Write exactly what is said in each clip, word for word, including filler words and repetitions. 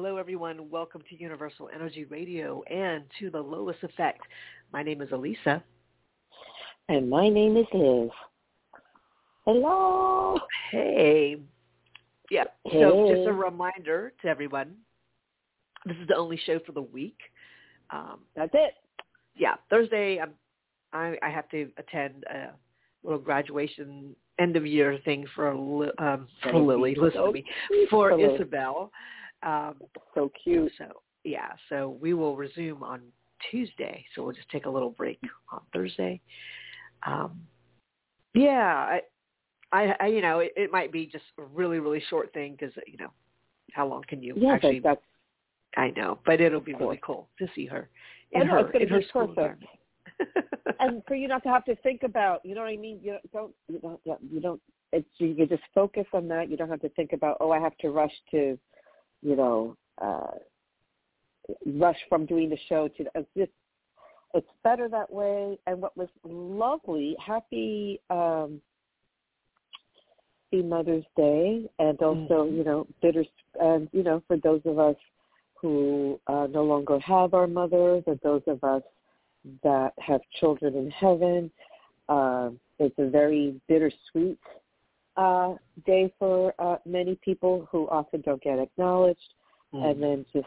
Hello, everyone. Welcome to Universal Energy Radio and to the Lowest Effect. My name is Elisa. And my name is Liz. Hello. Hey. Yeah, hey. So just a reminder to everyone, this is the only show for the week. Um, That's it. Yeah, Thursday I'm, I, I have to attend a little graduation end-of-year thing for, um, for Lily, listen to me, for Isabel. Um, so cute. So yeah, so we will resume on Tuesday. So we'll just take a little break on Thursday. Um, yeah, I, I, I you know, it, it might be just a really, really short thing because, you know, how long can you yeah, actually? That's, I know, but it'll be really cool to see her in know, her, in her school environment. And for you not to have to think about, you know what I mean? You don't, you don't, you don't. It's, you can just focus on that. You don't have to think about, oh, I have to rush to, you know, uh, rush from doing the show to. It's just, it's better that way. And what was lovely, happy, um, happy Mother's Day, and also, mm-hmm. you know, bitter, and you know, for those of us who uh, no longer have our mothers, and those of us that have children in heaven. Uh, it's a very bittersweet uh, day for uh, many people who often don't get acknowledged. Mm. And then just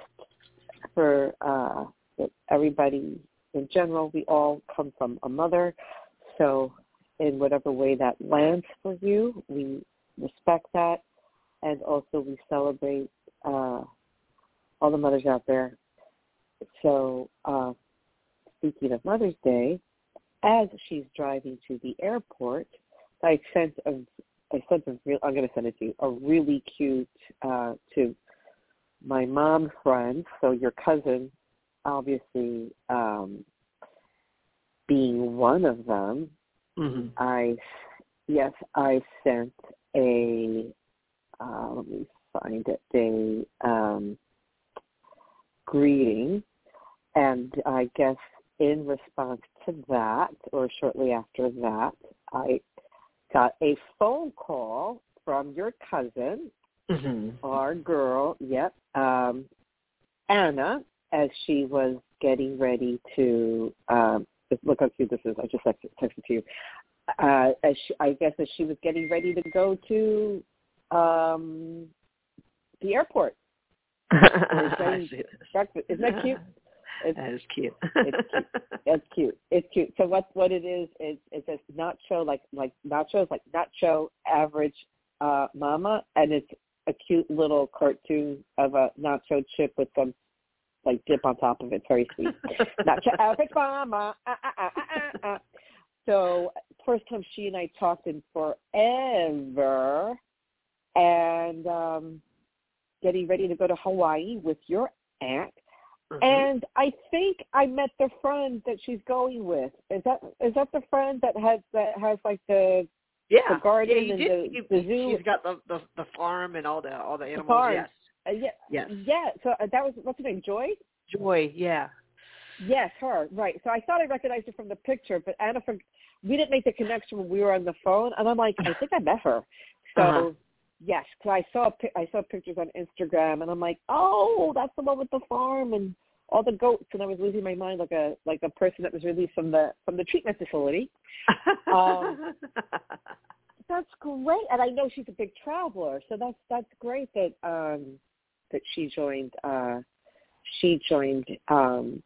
for uh, everybody in general, we all come from a mother. So in whatever way that lands for you, we respect that. And also we celebrate uh, all the mothers out there. So, uh, speaking of Mother's Day, as she's driving to the airport, I sent a, I sent a real, I'm going to send it to you, a really cute uh, to my mom friend, so your cousin, obviously um, being one of them. Mm-hmm. I yes, I sent a uh, let me find it a um, greeting, and I guess. In response to that, or shortly after that, I got a phone call from your cousin, mm-hmm. our girl, yep, um, Anna, as she was getting ready to, um, look how cute this is, I just texted to you, uh, as she, I guess as she was getting ready to go to um, the airport. Isn't that cute? It's, that is cute. It's cute. That's cute. It's cute. So what what it is is it says nacho like like nachos like nacho average uh, mama, and it's a cute little cartoon of a nacho chip with some like dip on top of it. Very sweet. Nacho average mama. Uh, uh, uh, uh, uh. So first time she and I talked in forever, and um, getting ready to go to Hawaii with your aunt. Mm-hmm. And I think I met the friend that she's going with. Is that is that the friend that has that has like the yeah the garden yeah, you and did. The, you, the zoo? She's got the, the the farm and all the all the animals. The yes, uh, yeah, yes, yeah. So uh, that was what's her name? Joy. Joy. Yeah. Yes, her. Right. So I thought I recognized her from the picture, but Anna, from, we didn't make the connection when we were on the phone, and I'm like, I think I met her. So. Uh-huh. Yes, because I saw I saw pictures on Instagram, and I'm like, oh, that's the one with the farm and all the goats, and I was losing my mind like a like a person that was released from the from the treatment facility. um, that's great, and I know she's a big traveler, so that's that's great that um, that she joined uh, she joined um,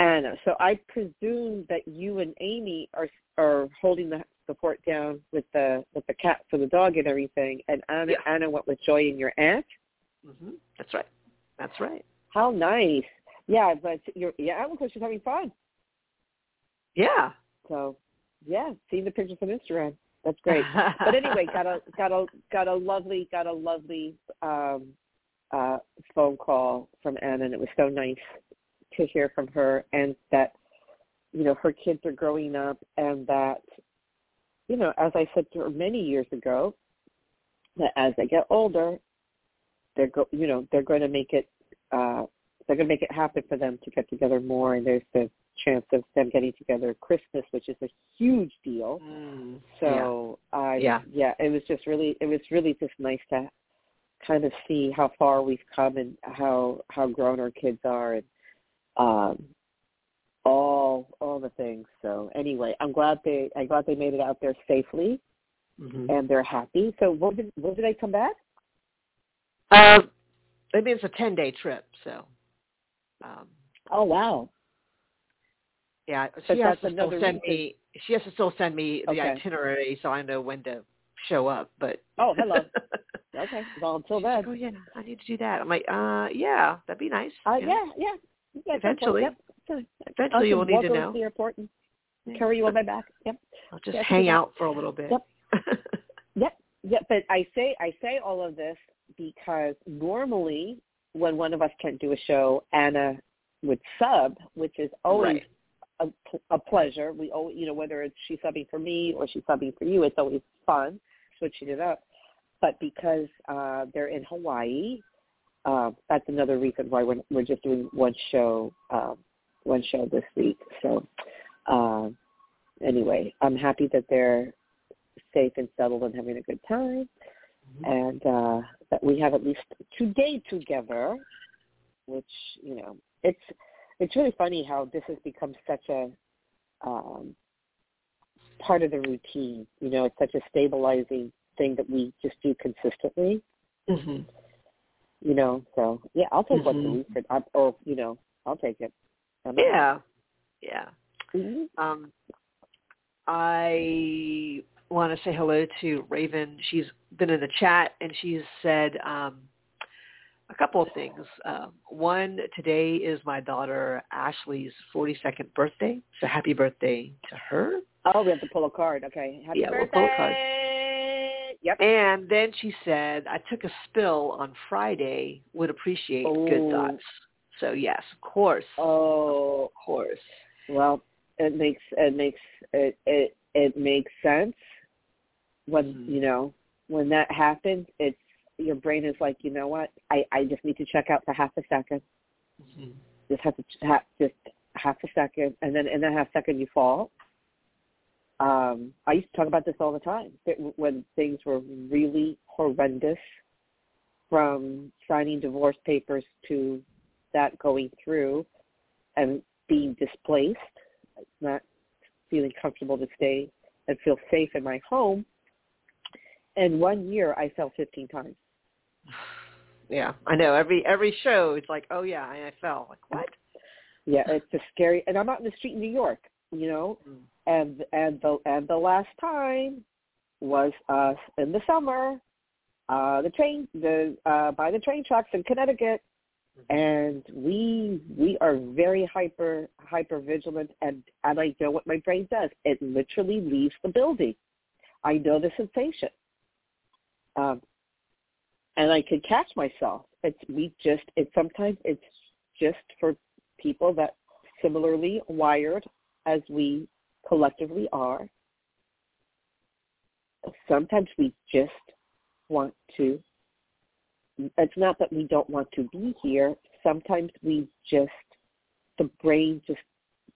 Anna. So I presume that you and Amy are are holding the the fort down with the with the cat for the dog and everything, and Anna yeah. Anna went with Joy and your aunt. Mm-hmm. That's right. That's right. How nice. Yeah, but your yeah, Anna looks like she's having fun. Yeah. So, yeah, seeing the pictures on Instagram, that's great. But anyway, got a got a got a lovely got a lovely um, uh, phone call from Anna, and it was so nice to hear from her, and that you know her kids are growing up, and that. You know, as I said to her many years ago, that as they get older, they're go, you know, they're going to make it, uh, they're going to make it happen for them to get together more, and there's the chance of them getting together Christmas, which is a huge deal. Mm, so, yeah. Uh, yeah, yeah, it was just really, it was really just nice to kind of see how far we've come and how, how grown our kids are and um, all all the things. So anyway, I'm glad they I'm glad they made it out there safely, mm-hmm. and they're happy. So when did, when did they come back? Uh, I mean, it's a ten-day trip. So. Um, oh wow. Yeah, she has to still send me. She has to still send me the itinerary, so I know when to show up. But oh, hello. Okay. Well, until then. Oh yeah, I need to do that. I'm like, uh, yeah, that'd be nice. Uh, yeah, yeah. yeah. You guys eventually, yep. eventually I'll you will need to know. To the airport and yeah. carry you on my back. Yep. I'll just yes, hang yes. out for a little bit. Yep. yep. Yep. But I say I say all of this because normally when one of us can't do a show, Anna would sub, which is always. Right. A, a pleasure. We always, you know, whether it's she's subbing for me or she's subbing for you, it's always fun switching it up. But because uh, they're in Hawaii, uh, that's another reason why we're, we're just doing one show, um, one show this week. So uh, anyway, I'm happy that they're safe and settled and having a good time, mm-hmm. and uh, that we have at least two days together. Which you know, it's. It's really funny how this has become such a um, part of the routine. You know, it's such a stabilizing thing that we just do consistently. Mm-hmm. You know, so, yeah, I'll take mm-hmm. once a week. For, I, or, you know, I'll take it. I'm yeah. Not. Yeah. Mm-hmm. Um, I want to say hello to Raven. She's been in the chat, and she's said um, – a couple of things. Um, one, today is my daughter Ashley's forty-second birthday, so happy birthday to her. Oh, we have to pull a card. Okay. Happy yeah, birthday. We'll pull a card. Yep. And then she said, I took a spill on Friday, would appreciate oh. good thoughts. So, yes, of course. Oh. Of course. Well, it makes it makes it it, it makes sense when, mm-hmm. you know, when that happens, it's your brain is like, you know what? I, I just need to check out for half a second. Mm-hmm. Just have to ha- just half a second, and then in that half second you fall. Um, I used to talk about this all the time it, when things were really horrendous, from signing divorce papers to that going through and being displaced, not feeling comfortable to stay and feel safe in my home. And one year, I fell fifteen times. Yeah, I know. Every every show, it's like, oh, yeah, I fell. Like, what? Yeah, it's just scary. And I'm out in the street in New York, you know, mm. and and the and the last time was us uh, in the summer, uh, the train the uh, by the train tracks in Connecticut, mm-hmm. and we we are very hyper hyper vigilant, and and I know what my brain does. It literally leaves the building. I know the sensation. Um, and I could catch myself. It's we just. It sometimes it's just for people that similarly wired as we collectively are. Sometimes we just want to. It's not that we don't want to be here. Sometimes we just the brain just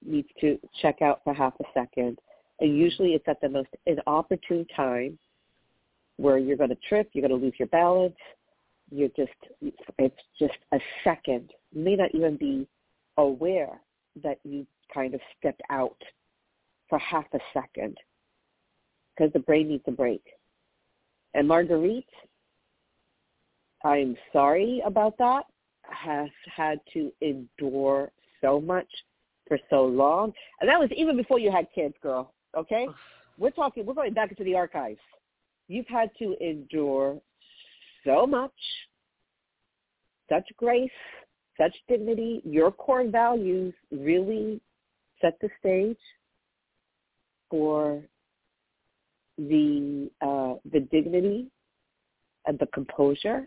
needs to check out for half a second, and usually it's at the most inopportune time. Where you're going to trip, you're going to lose your balance. You're just—it's just a second. You may not even be aware that you kind of stepped out for half a second because the brain needs a break. And Marguerite, I'm sorry about that. Has had to endure so much for so long, and that was even before you had kids, girl. Okay, we're talking—we're going back into the archives. You've had to endure so much, such grace, such dignity. Your core values really set the stage for the uh, the dignity and the composure.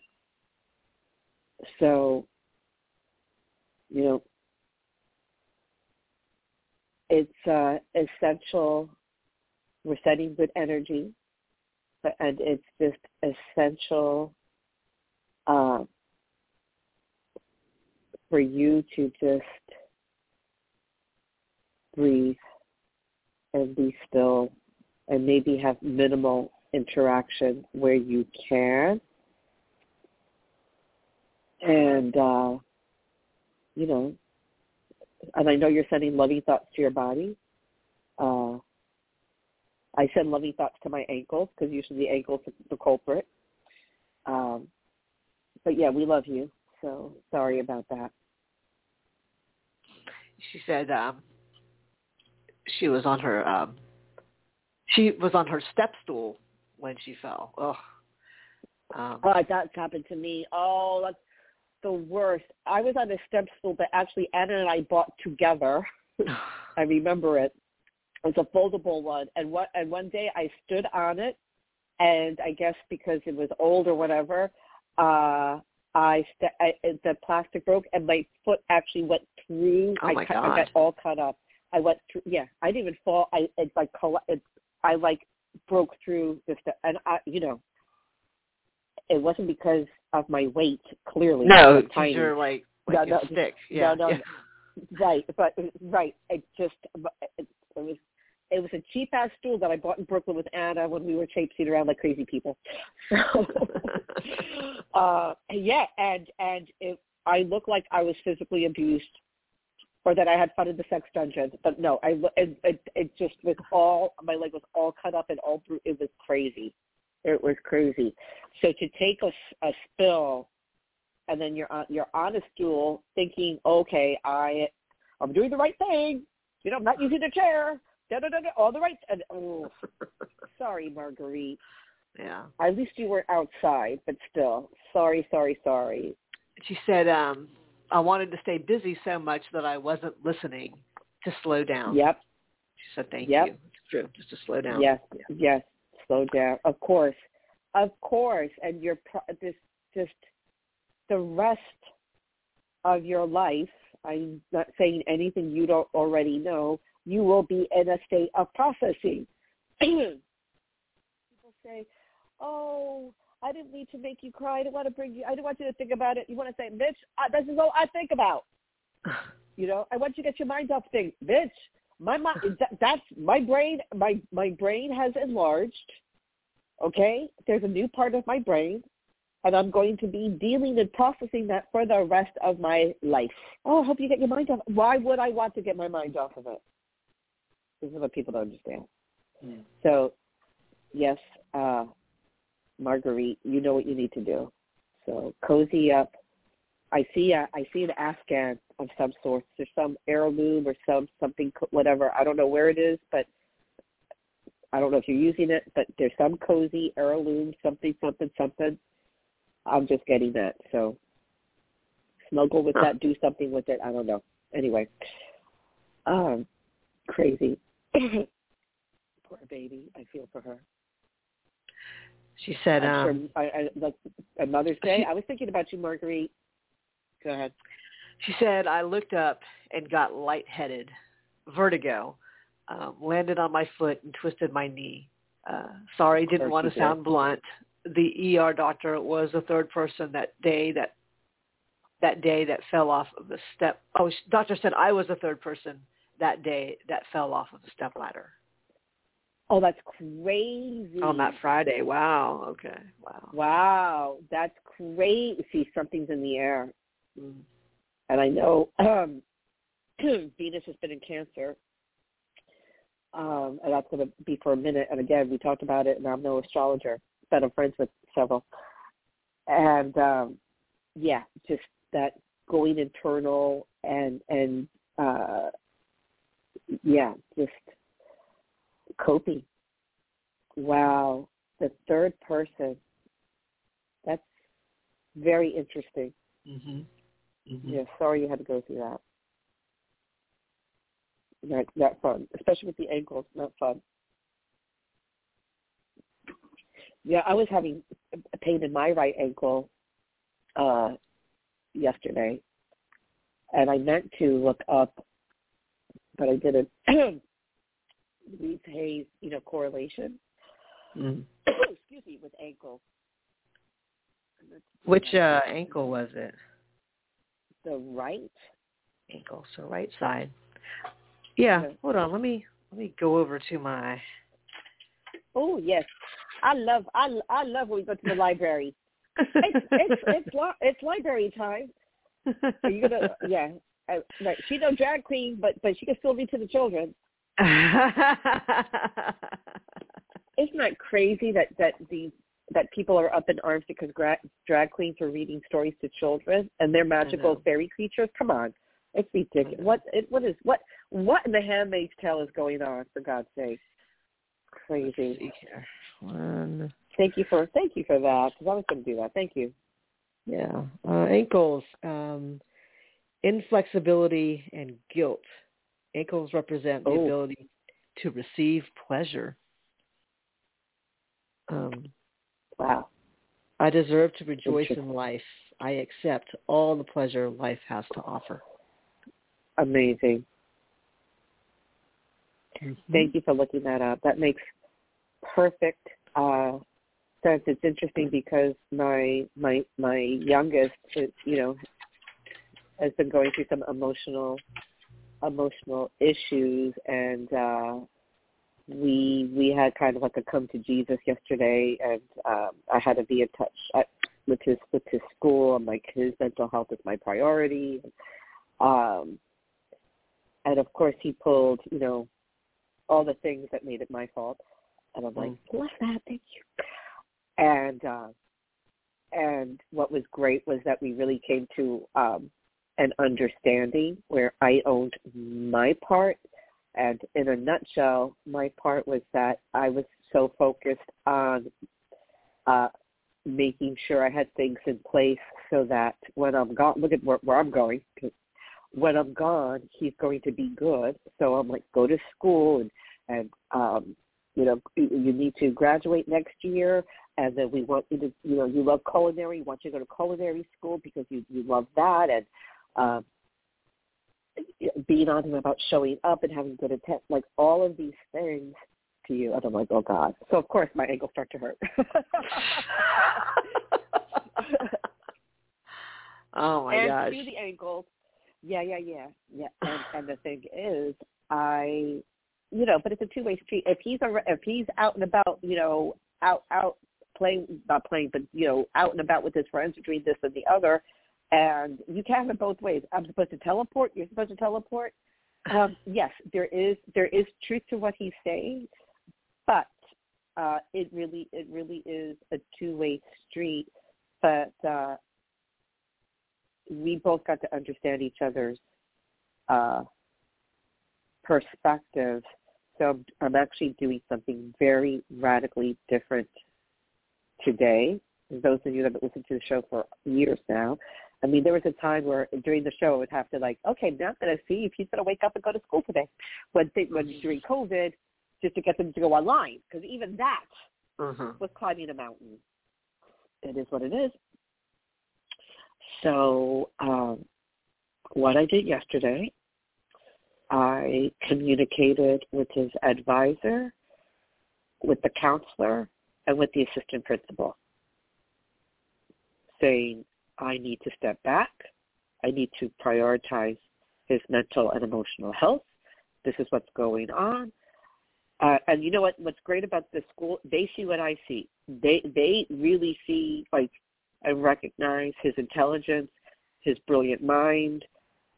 So, you know, it's uh, essential. We're setting good energy. And it's just essential um, for you to just breathe and be still and maybe have minimal interaction where you can And, uh, you know, and I know you're sending loving thoughts to your body. Uh, I send loving thoughts to my ankles because usually the ankles are the culprit. Um, but, yeah, we love you, so sorry about that. She said um, she was on her um, she was on her step stool when she fell. Ugh. Um, oh, that's happened to me. Oh, that's the worst. I was on a step stool that actually Anna and I bought together. I remember it. It was a foldable one, and what? And one day I stood on it, and I guess because it was old or whatever, uh, I, st- I the plastic broke, and my foot actually went through. Oh my I, cut, God. I got all cut up. I went through. Yeah, I didn't even fall. I it, like it, I like broke through the step, and I, you know, it wasn't because of my weight. Clearly, no, because you're like, like no, no, stick. Yeah, no, no, yeah. right, but right, it just it, it was. It was a cheap-ass stool that I bought in Brooklyn with Anna when we were traipsing around like crazy people. So, uh, yeah, and and it, I looked like I was physically abused or that I had fun in the sex dungeon. But, no, I, it, it, it just was all – my leg was all cut up and all – it was crazy. It was crazy. So to take a, a spill and then you're on, you're on a stool thinking, okay, I, I'm doing the right thing. You know, I'm not using a chair. Da, da, da, da, all the right. And, oh, sorry, Marguerite. Yeah. At least you weren't outside, but still, sorry, sorry, sorry. She said, um, "I wanted to stay busy so much that I wasn't listening to slow down." Yep. She said, "Thank yep. you." It's true. Just to slow down. Yes. Yeah. Yes. Slow down. Of course. Of course. And your this just the rest of your life. I'm not saying anything you don't already know. You will be in a state of processing. People say, "Oh, I didn't mean to make you cry. I didn't want to bring you. I didn't want you to think about it." You want to say, "Bitch, I, this is all I think about." You know, I want you to get your mind off things, bitch. My mind, that, that's my brain. My my brain has enlarged. Okay, there's a new part of my brain, and I'm going to be dealing and processing that for the rest of my life. Oh, I hope you get your mind off. Why would I want to get my mind off of it? This is what people don't understand. Yeah. So, yes, uh, Marguerite, you know what you need to do. So cozy up. I see a, I see an Afghan of some sort. There's some heirloom or some something, whatever. I don't know where it is, but I don't know if you're using it, but there's some cozy heirloom, something, something, something. I'm just getting that. So snuggle with huh. that. Do something with it. I don't know. Anyway. Um, crazy. Poor baby. I feel for her. She said, I'm um, sure, I, I, like, at Mother's Day, she, I was thinking about you, Marguerite. Go ahead. She said, I looked up and got lightheaded, vertigo, um, landed on my foot and twisted my knee. Uh, sorry, didn't want to sound did. blunt. The E R doctor was the third person that day that that day that fell off of the step. Oh, she, doctor said I was the third person that day that fell off of the step ladder. Oh, that's crazy. On that Friday. Wow. Okay. Wow. Wow. That's crazy. Something's in the air. Mm. And I know um, Venus has been in Cancer. Um, and that's going to be for a minute. And again, we talked about it, and I'm no astrologer, but I'm friends with several. And, um, yeah, just that going internal and, and, uh, yeah, just coping. Wow. The third person. That's very interesting. Mm-hmm. Mm-hmm. Yeah, sorry you had to go through that. Not, not fun, especially with the ankles. Not fun. Yeah, I was having a pain in my right ankle uh, yesterday, and I meant to look up, but I did a Louise Hayes, you know, correlation. Mm. Excuse me, with ankle. Which uh, ankle was it? The right ankle, so right side. Yeah, okay. Hold on. Let me let me go over to my. Oh yes, I love I, I love when we go to the library it's it's it's, li- it's library time. Are you gonna? Yeah, I, right. She's no drag queen, but but she can still read to the children. Isn't that crazy that that these that people are up in arms because gra- drag queens are reading stories to children and they're magical fairy creatures? Come on, it's ridiculous. What it, what is what what in the Handmaid's Tale is going on? For God's sake, crazy. One. Thank you for thank you for that because I was going to do that. Thank you. Yeah, uh, ankles, um, inflexibility, and guilt. Ankles represent the oh. ability to receive pleasure. Um, wow. I deserve to rejoice in life. I accept all the pleasure life has to offer. Amazing. Mm-hmm. Thank you for looking that up. That makes perfect uh sense. It's interesting because my my my youngest, you know, has been going through some emotional emotional issues, and uh, we we had kind of like a come to Jesus yesterday, and um, I had to be in touch I, with his with his school. I'm like, his mental health is my priority, um, and of course he pulled, you know, all the things that made it my fault, and I'm like, bless that, thank you. And uh, and what was great was that we really came to um, an understanding where I owned my part. And in a nutshell, my part was that I was so focused on uh, making sure I had things in place so that when I'm gone, look at where, where I'm going, 'cause when I'm gone, he's going to be good. So I'm like, go to school and, and um, you know, you need to graduate next year. And then we want you to, you know, you love culinary. We want you to go to culinary school because you, you love that. And um, being on him about showing up and having good intent, like all of these things to you. And I'm like, oh, God. So, of course, my ankles start to hurt. oh, my and gosh. And through the ankles. Yeah, yeah, yeah. yeah. And, and the thing is, I, you know, but it's a two-way street. If he's a, if he's out and about, you know, out, out, playing, not playing, but, you know, out and about with his friends between this and the other. And you can have it both ways. I'm supposed to teleport. You're supposed to teleport. Um, yes, there is there is truth to what he's saying, but uh, it really it really is a two-way street. But uh, we both got to understand each other's uh, perspectives. So I'm, I'm actually doing something very radically different today. Those of you that have listened to the show for years now, I mean, there was a time where during the show I would have to like, okay, now I'm going to see if he's going to wake up and go to school today. When, they, when during COVID, just to get them to go online, because even that uh-huh. was climbing a mountain. It is what it is. So um, what I did yesterday, I communicated with his advisor, with the counselor, and with the assistant principal, saying, I need to step back. I need to prioritize his mental and emotional health. This is what's going on. Uh, and you know what? What's great about this school, they see what I see. They they really see, like, and recognize his intelligence, his brilliant mind,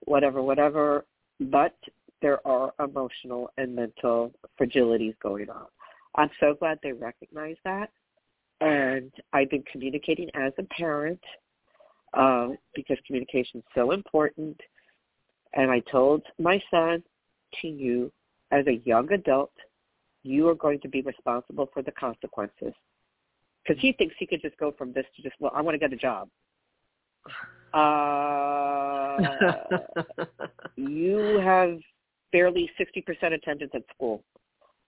whatever, whatever. But there are emotional and mental fragilities going on. I'm so glad they recognize that. And I've been communicating as a parent uh, because communication is so important. And I told my son, to you, as a young adult, you are going to be responsible for the consequences. Because he thinks he could just go from this to just, well, I want to get a job. Uh, you have barely sixty percent attendance at school.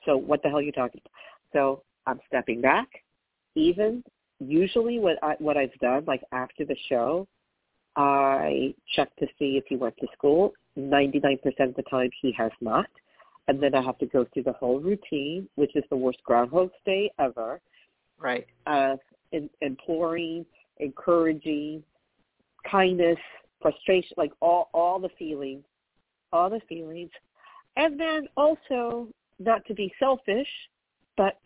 So what the hell are you talking about? So I'm stepping back. Even usually what, I, what I've done, like after the show, I check to see if he went to school. ninety-nine percent of the time he has not. And then I have to go through the whole routine, which is the worst Groundhog Day ever. Right. Uh, in, imploring, encouraging, kindness, frustration, like all, all the feelings, all the feelings. And then also, not to be selfish, but...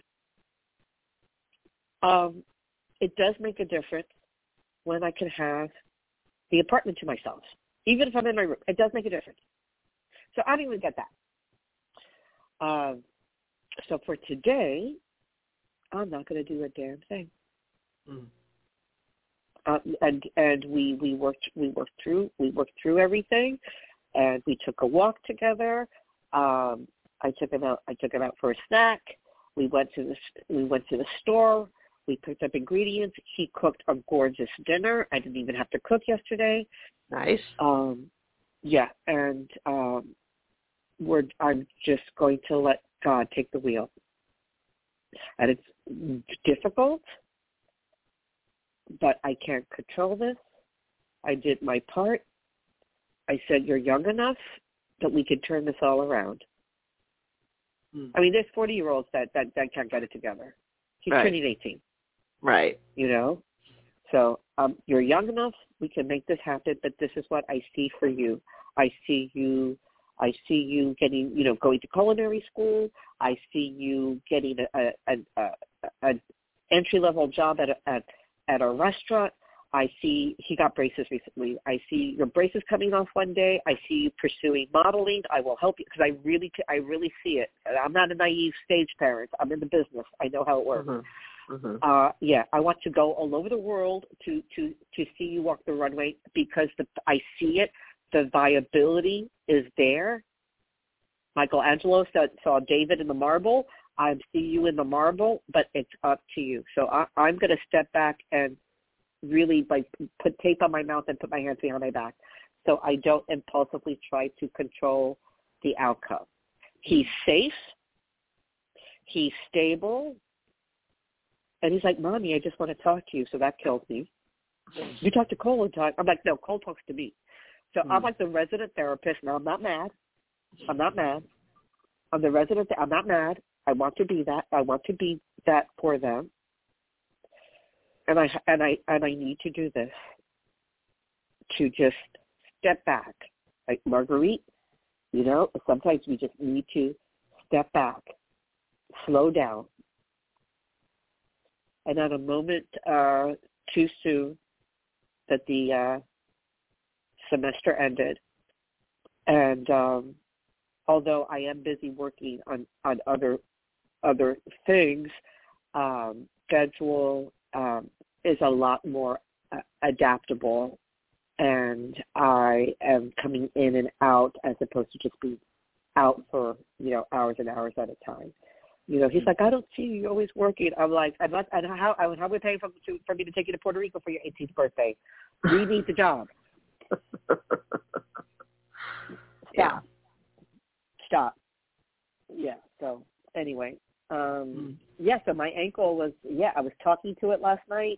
Um, it does make a difference when I can have the apartment to myself, even if I'm in my room. It does make a difference. So I don't even get that. Um, so for today, I'm not going to do a damn thing. Mm. Um, and and we, we worked we worked through we worked through everything, and we took a walk together. Um, I took him out I took him out for a snack. We went to the we went to the store. We picked up ingredients. He cooked a gorgeous dinner. I didn't even have to cook yesterday. Nice. Um, yeah, and um, we're I'm just going to let God take the wheel. And it's difficult, but I can't control this. I did my part. I said, you're young enough that we can turn this all around. Mm. I mean, there's forty-year-olds that, that, that can't get it together. He's right. turning eighteen. Right. You know? So um, you're young enough. We can make this happen, but this is what I see for you. I see you. I see you getting, you know, going to culinary school. I see you getting a, a, a, a, a entry-level job at a, at at a restaurant. I see he got braces recently. I see your braces coming off one day. I see you pursuing modeling. I will help you because I really, I really see it. I'm not a naive stage parent. I'm in the business. I know how it works. Mm-hmm. Mm-hmm. Uh, yeah, I want to go all over the world to, to, to see you walk the runway because the, I see it. The viability is there. Michelangelo said, saw David in the marble. I see you in the marble, but it's up to you. So I, I'm going to step back and really like put tape on my mouth and put my hands behind my back so I don't impulsively try to control the outcome. He's safe. He's stable. And he's like, Mommy, I just want to talk to you. So that kills me. You talk to Cole and talk. I'm like, no, Cole talks to me. So mm. I'm like the resident therapist. Now, I'm not mad. I'm not mad. I'm the resident. Th- I'm not mad. I want to be that. I want to be that for them. And I and I and I need to do this to just step back. Like Marguerite, you know, sometimes we just need to step back, slow down, and not a moment uh, too soon that the uh, semester ended. And um, although I am busy working on, on other other things, um, schedule um, is a lot more uh, adaptable, and I am coming in and out as opposed to just being out for, you know, hours and hours at a time. You know, he's like, I don't see you always working. I'm like, I'm not, and how how are we paying for, to, for me to take you to Puerto Rico for your eighteenth birthday? We need the job. Stop. Yeah. Stop. Yeah. So anyway, um, mm. yeah. So my ankle was, yeah, I was talking to it last night.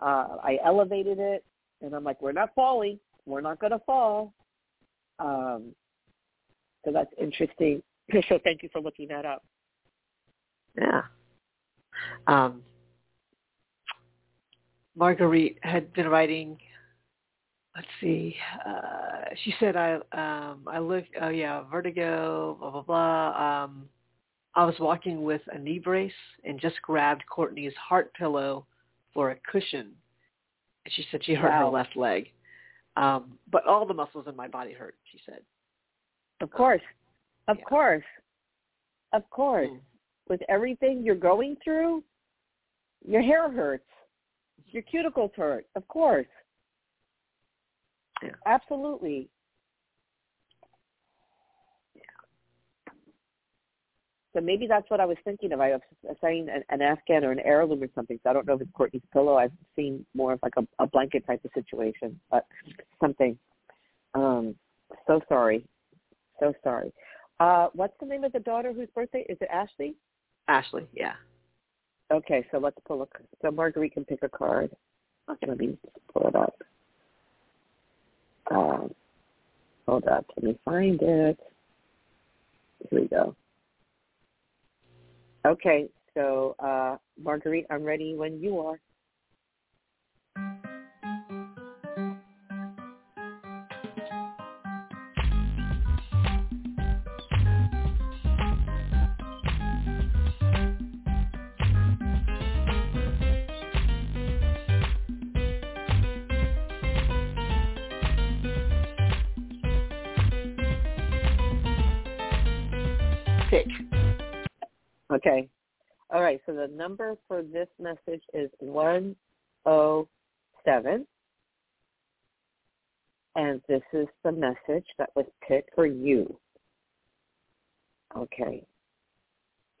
Uh, I elevated it and I'm like, we're not falling. We're not going to fall. Um, so that's interesting. So thank you for looking that up. Yeah. Um, Marguerite had been writing, let's see. Uh, she said, "I um, I look. Oh yeah, vertigo. Blah blah blah. Um, I was walking with a knee brace and just grabbed Courtney's heart pillow for a cushion. And she said she hurt wow. her left leg, um, but all the muscles in my body hurt." She said, "Of course, of yeah. course, of course. Mm. With everything you're going through, your hair hurts, your cuticles hurt. Of course." Yeah. Absolutely. Yeah. So maybe that's what I was thinking of. I was saying an, an Afghan or an heirloom or something. So I don't know if it's Courtney's pillow. I've seen more of like a, a blanket type of situation, but something. Um, so sorry. So sorry. Uh, what's the name of the daughter whose birthday? Is it Ashley? Ashley, yeah. Okay, so let's pull a – so Marguerite can pick a card. Okay. Let me pull it up. Um, hold up, let me find it. Here we go. Okay, so uh, Marguerite, I'm ready when you are. message. Okay. All right. So the number for this message is one oh seven. And this is the message that was picked for you. Okay.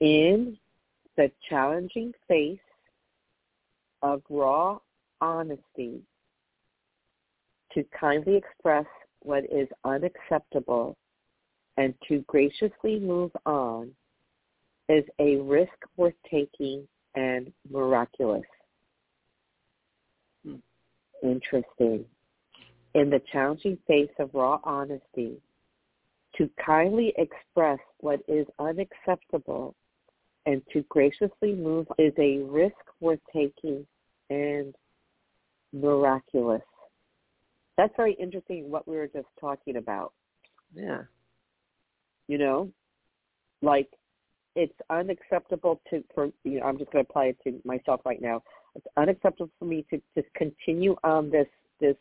In the challenging face of raw honesty, to kindly express what is unacceptable and to graciously move on is a risk worth taking and miraculous. Hmm. Interesting. In the challenging face of raw honesty, to kindly express what is unacceptable and to graciously move is a risk worth taking and miraculous. That's very interesting what we were just talking about. Yeah. You know, like it's unacceptable to, for, you know, I'm just going to apply it to myself right now. It's unacceptable for me to just continue on this, this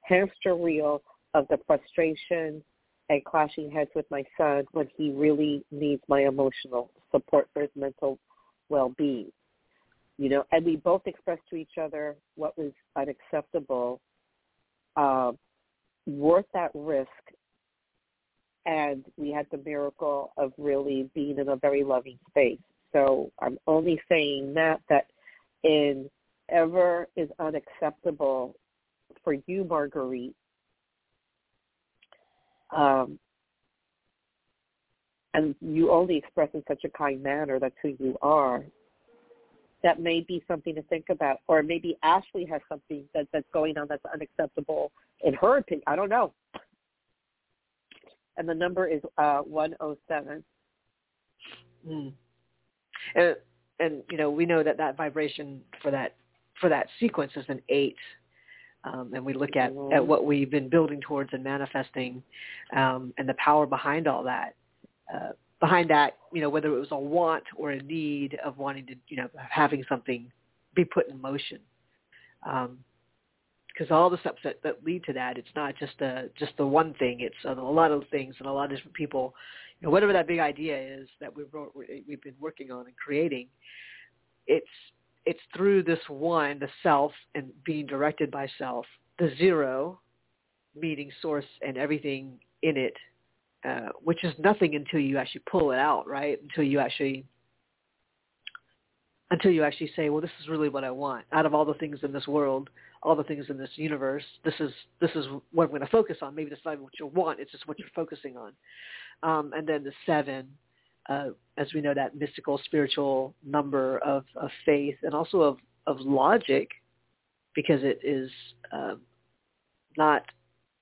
hamster wheel of the frustration and clashing heads with my son when he really needs my emotional support for his mental well-being. You know, and we both expressed to each other what was unacceptable, uh, worth that risk, and we had the miracle of really being in a very loving space. So I'm only saying that, that in ever is unacceptable for you, Marguerite, um, and you only express in such a kind manner, that's who you are, that may be something to think about. Or maybe Ashley has something that, that's going on that's unacceptable in her opinion. I don't know. And the number is uh, one oh seven. Mm. And, and, you know, we know that that vibration for that for that sequence is an eight. Um, and we look at, mm-hmm. at what we've been building towards and manifesting um, and the power behind all that. Uh, behind that, you know, whether it was a want or a need of wanting to, you know, having something be put in motion. Um, because all the steps that, that lead to that, it's not just a, just the one thing. It's a lot of things and a lot of different people, you know, whatever that big idea is that we've, we've been working on and creating. It's, it's through this one, the self and being directed by self, the zero meeting source and everything in it, uh, which is nothing until you actually pull it out, right? Until you actually, until you actually say, well, this is really what I want. Out of all the things in this world, all the things in this universe, this is this is what I'm going to focus on. Maybe that's not even what you want. It's just what you're focusing on. Um, and then the seven, uh, as we know, that mystical, spiritual number of, of faith and also of, of logic, because it is um, not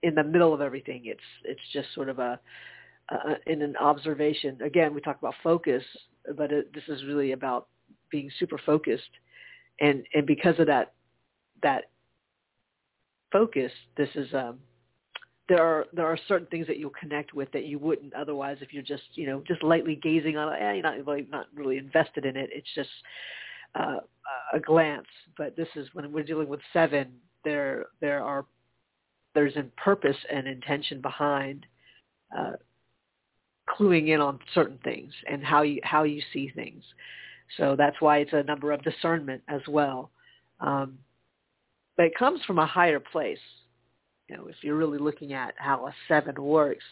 in the middle of everything. It's it's just sort of a, a in an observation. Again, we talk about focus, but it, this is really about being super focused, and, and because of that that focus, this is um, there are there are certain things that you'll connect with that you wouldn't otherwise if you're just you know just lightly gazing on it. Eh, you're not really, not really invested in it. It's just uh, a glance. But this is when we're dealing with seven. There there are there's a purpose and intention behind uh, cluing in on certain things and how you how you see things. So that's why it's a number of discernment as well. Um, but it comes from a higher place. You know, if you're really looking at how a seven works,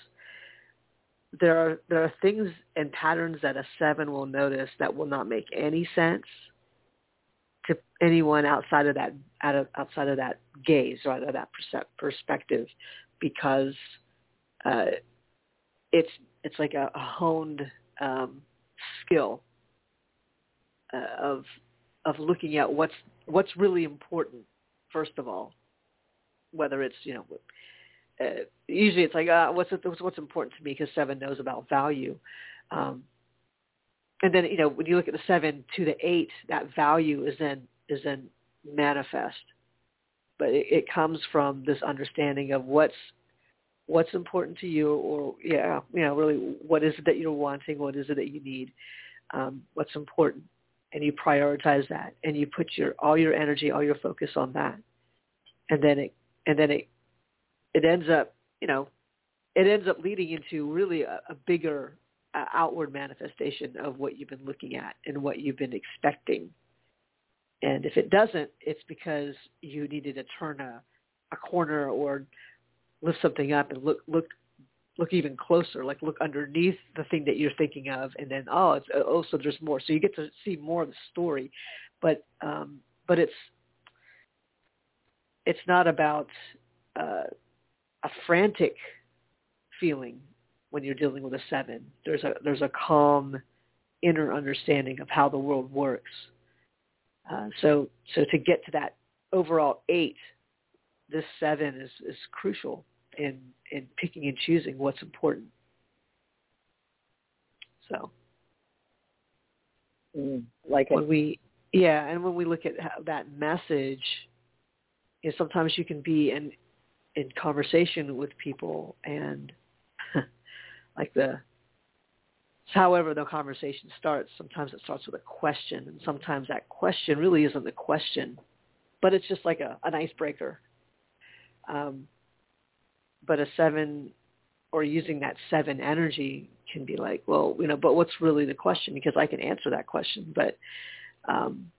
there are there are things and patterns that a seven will notice that will not make any sense to anyone outside of that out of, outside of that gaze or out of that perspective, because uh, it's it's like a, a honed um, skill. Uh, of of looking at what's what's really important first of all, whether it's you know uh, usually it's like uh, what's what's important to me, because seven knows about value, um, and then you know when you look at the seven to the eight, that value is then is then manifest, but it, it comes from this understanding of what's what's important to you, or yeah you know really what is it that you're wanting, what is it that you need, um, what's important. And you prioritize that, and you put your all your energy, all your focus on that, and then it and then it it ends up, you know, it ends up leading into really a, a bigger uh, outward manifestation of what you've been looking at and what you've been expecting. And if it doesn't, it's because you needed to turn a, a corner or lift something up and look look look even closer, like look underneath the thing that you're thinking of, and then, oh, it's, oh, so there's more. So you get to see more of the story. But um, but it's it's not about uh, a frantic feeling when you're dealing with a seven. There's a there's a calm inner understanding of how the world works. Uh, so so to get to that overall eight, this seven is, is crucial in, in picking and choosing what's important. So mm, like when it. we yeah, and when we look at how that message, you know, sometimes you can be in in conversation with people and like the however the conversation starts, sometimes it starts with a question, and sometimes that question really isn't the question, but it's just like a, an icebreaker. Um, but a seven, or using that seven energy, can be like, well, you know, but what's really the question? Because I can answer that question, but um,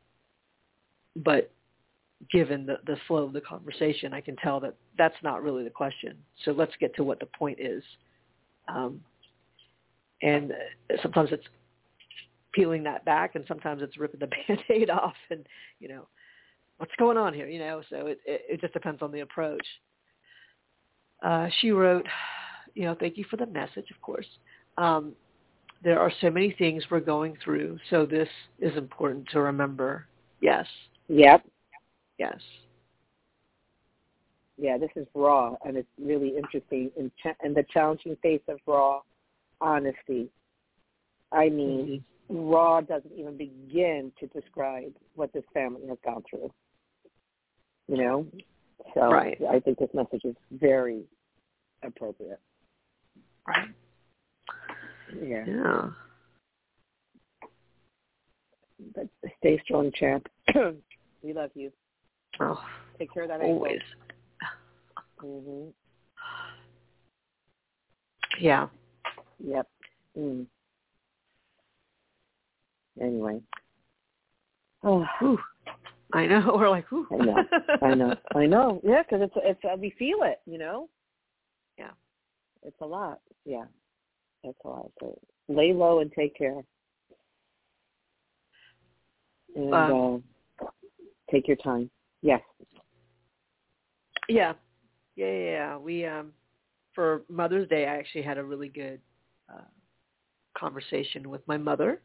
but given the, the flow of the conversation, I can tell that that's not really the question. So let's get to what the point is. Um, and sometimes it's peeling that back, and sometimes it's ripping the Band-Aid off, and, you know, what's going on here? You know, so it, it, it just depends on the approach. Uh, she wrote, you know, thank you for the message, of course. Um, there are so many things we're going through, so this is important to remember. Yes. Yep. Yes. Yeah, this is raw, and it's really interesting. In, ch- in the challenging face of raw honesty, I mean, mm-hmm. raw doesn't even begin to describe what this family has gone through. You know? So right. I think this message is very appropriate. Right. Yeah. Yeah. But stay strong, champ. We love you. Oh, take care of that. Always. Mm-hmm. Yeah. Yep. Mm. Anyway. Oh, whew. I know. We're like, whew. I know. I know. I know. Yeah, because it's it's uh, we feel it, you know. Yeah. It's a lot. Yeah. It's a lot. So lay low and take care. And um, uh, take your time. Yes. Yeah. Yeah, yeah, yeah. We, um, for Mother's Day, I actually had a really good uh, conversation with my mother.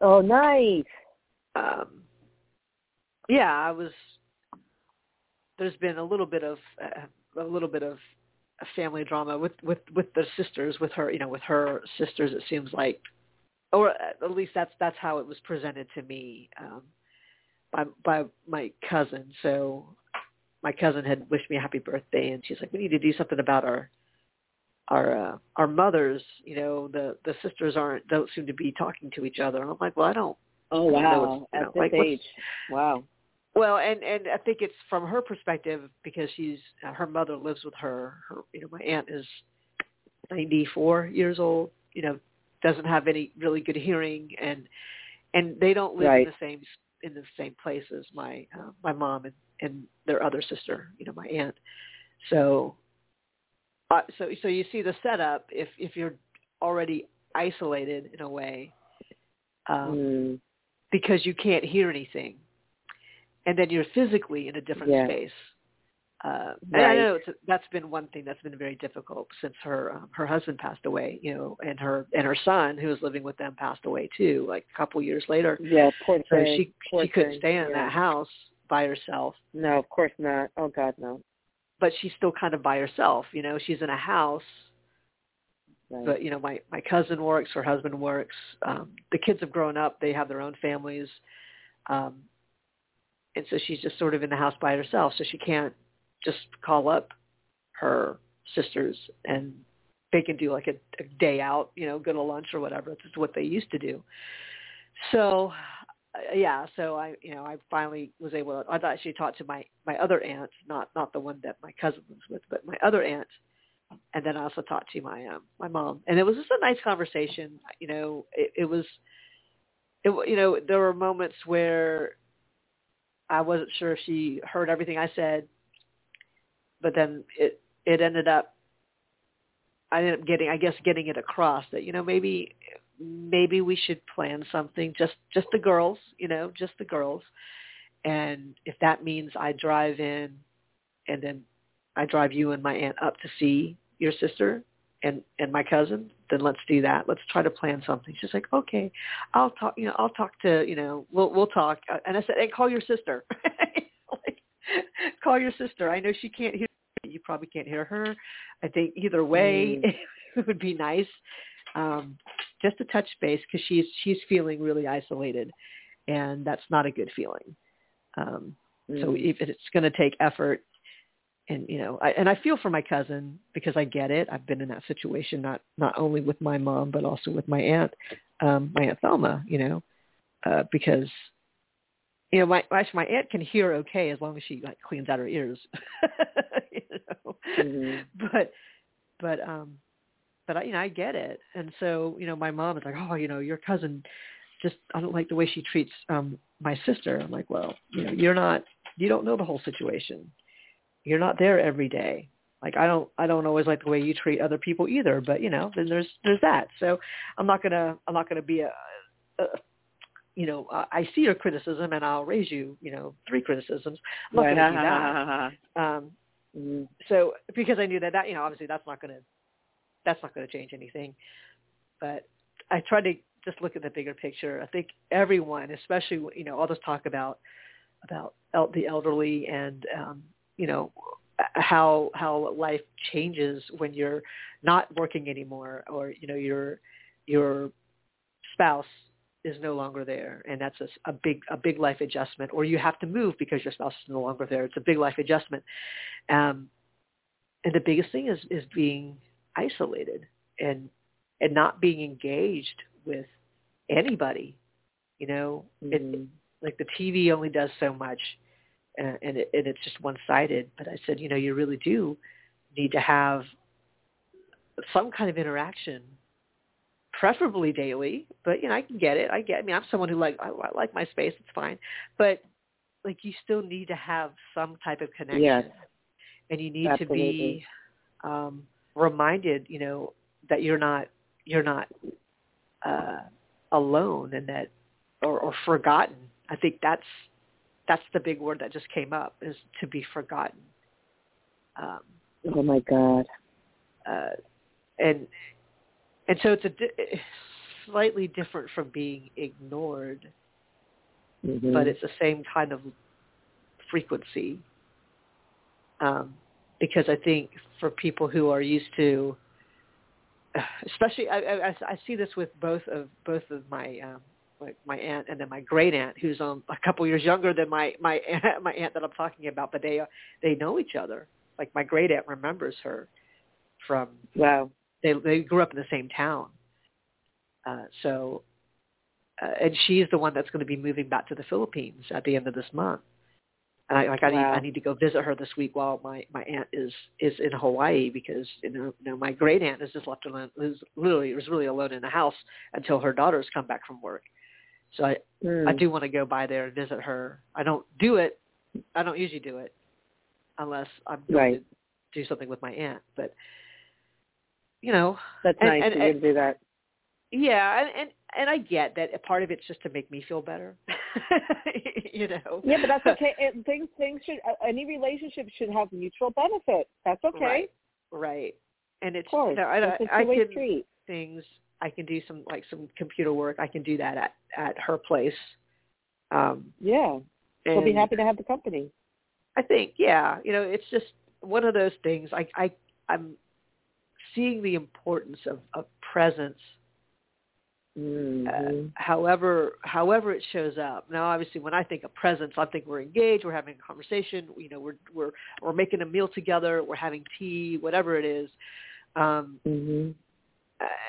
Oh, nice. Um, yeah, I was, there's been a little bit of, uh, a little bit of family drama with, with, with the sisters, with her, you know, with her sisters, it seems like, or at least that's, that's how it was presented to me um, by, by my cousin. So my cousin had wished me a happy birthday, and she's like, we need to do something about our our uh, our mothers. You know, the, the sisters aren't don't seem to be talking to each other. And I'm like, well, I don't. Oh, wow. At know, this like, age. Wow. Well, and, and I think it's from her perspective, because she's uh, her mother lives with her. her. You know, my aunt is ninety-four years old, you know, doesn't have any really good hearing, and and they don't live right. in the same in the same place as my, uh, my mom and, and their other sister, you know, my aunt. So, uh, so, so you see the setup, if, if you're already isolated in a way, um, mm. because you can't hear anything, and then you're physically in a different yeah. space. Uh, right. And I know it's, that's been one thing that's been very difficult since her, um, her husband passed away, you know, and her, and her son who was living with them passed away too, like a couple years later. Yeah. Poor so thing. she, poor she thing. couldn't stay in yeah. that house by herself. No, of course not. Oh God, no. But she's still kind of by herself, you know, she's in a house, right. but you know, my, my cousin works, her husband works. Um, the kids have grown up, they have their own families. Um, and so she's just sort of in the house by herself. So she can't just call up her sisters, and they can do like a, a day out, you know, go to lunch or whatever. It's what they used to do. So yeah, so I, you know, I finally was able to, I thought she talked to my, my other aunt, not, not the one that my cousin was with, but my other aunt, And then I also talked to my um, my mom, and it was just a nice conversation. You know, it, it was, it, you know, there were moments where I wasn't sure if she heard everything I said, but then it it ended up, I ended up getting, I guess, getting it across that, you know, maybe maybe we should plan something, just just the girls, you know, just the girls, and if that means I drive in, and then I drive you and my aunt up to see your sister and, and my cousin, then let's do that. Let's try to plan something. She's like, okay, I'll talk, you know, I'll talk to, you know, we'll, we'll talk. And I said, hey, call your sister, like, call your sister. I know she can't hear you. You probably can't hear her. I think either way, mm. it would be nice. Um, just to touch base. Cause she's, she's feeling really isolated, and that's not a good feeling. Um, mm. So if it's going to take effort. And, you know, I, and I feel for my cousin because I get it. I've been in that situation, not, not only with my mom, but also with my aunt, um, my aunt Thelma, you know, uh, because, you know, my, my aunt can hear okay as long as she, like, cleans out her ears, you know, mm-hmm. but, but, um, but I, you know, I get it. And so, you know, my mom is like, oh, you know, your cousin just, I don't like the way she treats um, my sister. I'm like, well, you know, you're not, you don't know the whole situation. You're not there every day. Like, I don't, I don't always like the way you treat other people either, but, you know, then there's, there's that. So I'm not going to, I'm not going to be a, a, you know, uh, I see your criticism and I'll raise you, you know, three criticisms. I'm not right. going to do that. Um, mm-hmm. So because I knew that, that, you know, obviously that's not going to, that's not going to change anything, but I tried to just look at the bigger picture. I think everyone, especially, you know, all this talk about, about el- the elderly and, um, you know, how how life changes when you're not working anymore, or, you know, your your spouse is no longer there, and that's a, a big a big life adjustment, or you have to move because your spouse is no longer there. It's a big life adjustment. Um, and the biggest thing is, is being isolated and and not being engaged with anybody, you know. Mm-hmm. It, like, the T V only does so much. And, it, and it's just one-sided. But I said, you know, you really do need to have some kind of interaction, preferably daily. But, you know, I can get it. I get. I mean, I'm someone who like I, I like my space. It's fine. But, like, you still need to have some type of connection. Yes. And you need Absolutely. to be um, reminded, you know, that you're not you're not uh, alone, and that or, or forgotten. I think that's. That's the big word that just came up, is to be forgotten. Um, oh my God! Uh, and and so it's a di- it's slightly different from being ignored, mm-hmm. but it's the same kind of frequency. Um, because I think for people who are used to, especially I, I, I see this with both of both of my. Um, Like my aunt and then my great aunt, who's um, a couple years younger than my my aunt, my aunt that I'm talking about, but they they know each other. Like, my great aunt remembers her from wow. They they grew up in the same town, uh, so uh, and she's the one that's going to be moving back to the Philippines at the end of this month. And I like I, wow. need, I need to go visit her this week while my, my aunt is is in Hawaii, because you know, you know my great aunt is just left alone, is literally was really alone in the house until her daughters come back from work. So I, mm. I do want to go by there and visit her. I don't do it. I don't usually do it unless I'm going right. to do something with my aunt. But, you know. That's and, nice and, that and, you do that. Yeah, and, and, and I get that a part of it's just to make me feel better, you know. Yeah, but that's okay. It, things, things should, any relationship should have mutual benefit. That's okay. Right. right. And it's, of course. No, I, it's I, a two-way street. Things. I can do some, like, some computer work. I can do that at, at her place. Um, yeah. We'll be happy to have the company. I think, yeah. You know, it's just one of those things. I, I, I'm seeing the importance of, of presence, mm-hmm. uh, however however it shows up. Now, obviously, when I think of presence, I think we're engaged, we're having a conversation, you know, we're, we're, we're making a meal together, we're having tea, whatever it is. Um, mm-hmm.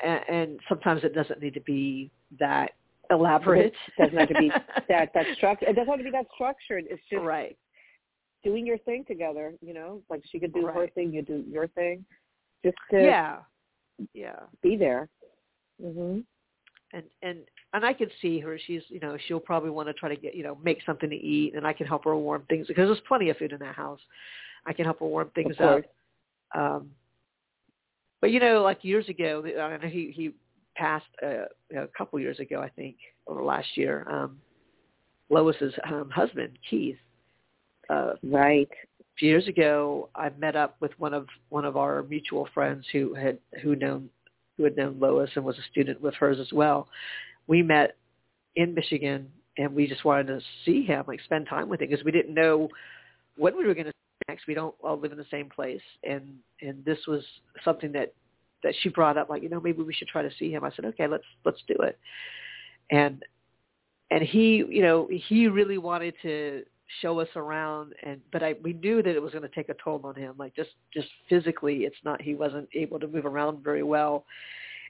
And, and sometimes it doesn't need to be that elaborate. It doesn't have to be that, that structured. It doesn't have to be that structured. It's just right. doing your thing together, you know, like she could do right. her thing, you do your thing. just to yeah, yeah, be there. Mm-hmm. And and and I can see her. She's you know she'll probably want to try to get you know make something to eat, and I can help her warm things because there's plenty of food in that house. I can help her warm things up. Um, but you know, like years ago, I don't know, he he passed uh, you know, a couple years ago, I think, or last year. Um, Lois's um, husband, Keith. Uh, right. A few years ago, I met up with one of one of our mutual friends who had who known. who had known Lois and was a student with hers as well. We met in Michigan, and we just wanted to see him, like spend time with him, because we didn't know what we were going to see next. We don't all live in the same place, and and this was something that, that she brought up, like, you know, maybe we should try to see him. I said, okay, let's let's do it. And and he, you know, he really wanted to show us around, and but I we knew that it was going to take a toll on him, like just just physically, it's not he wasn't able to move around very well,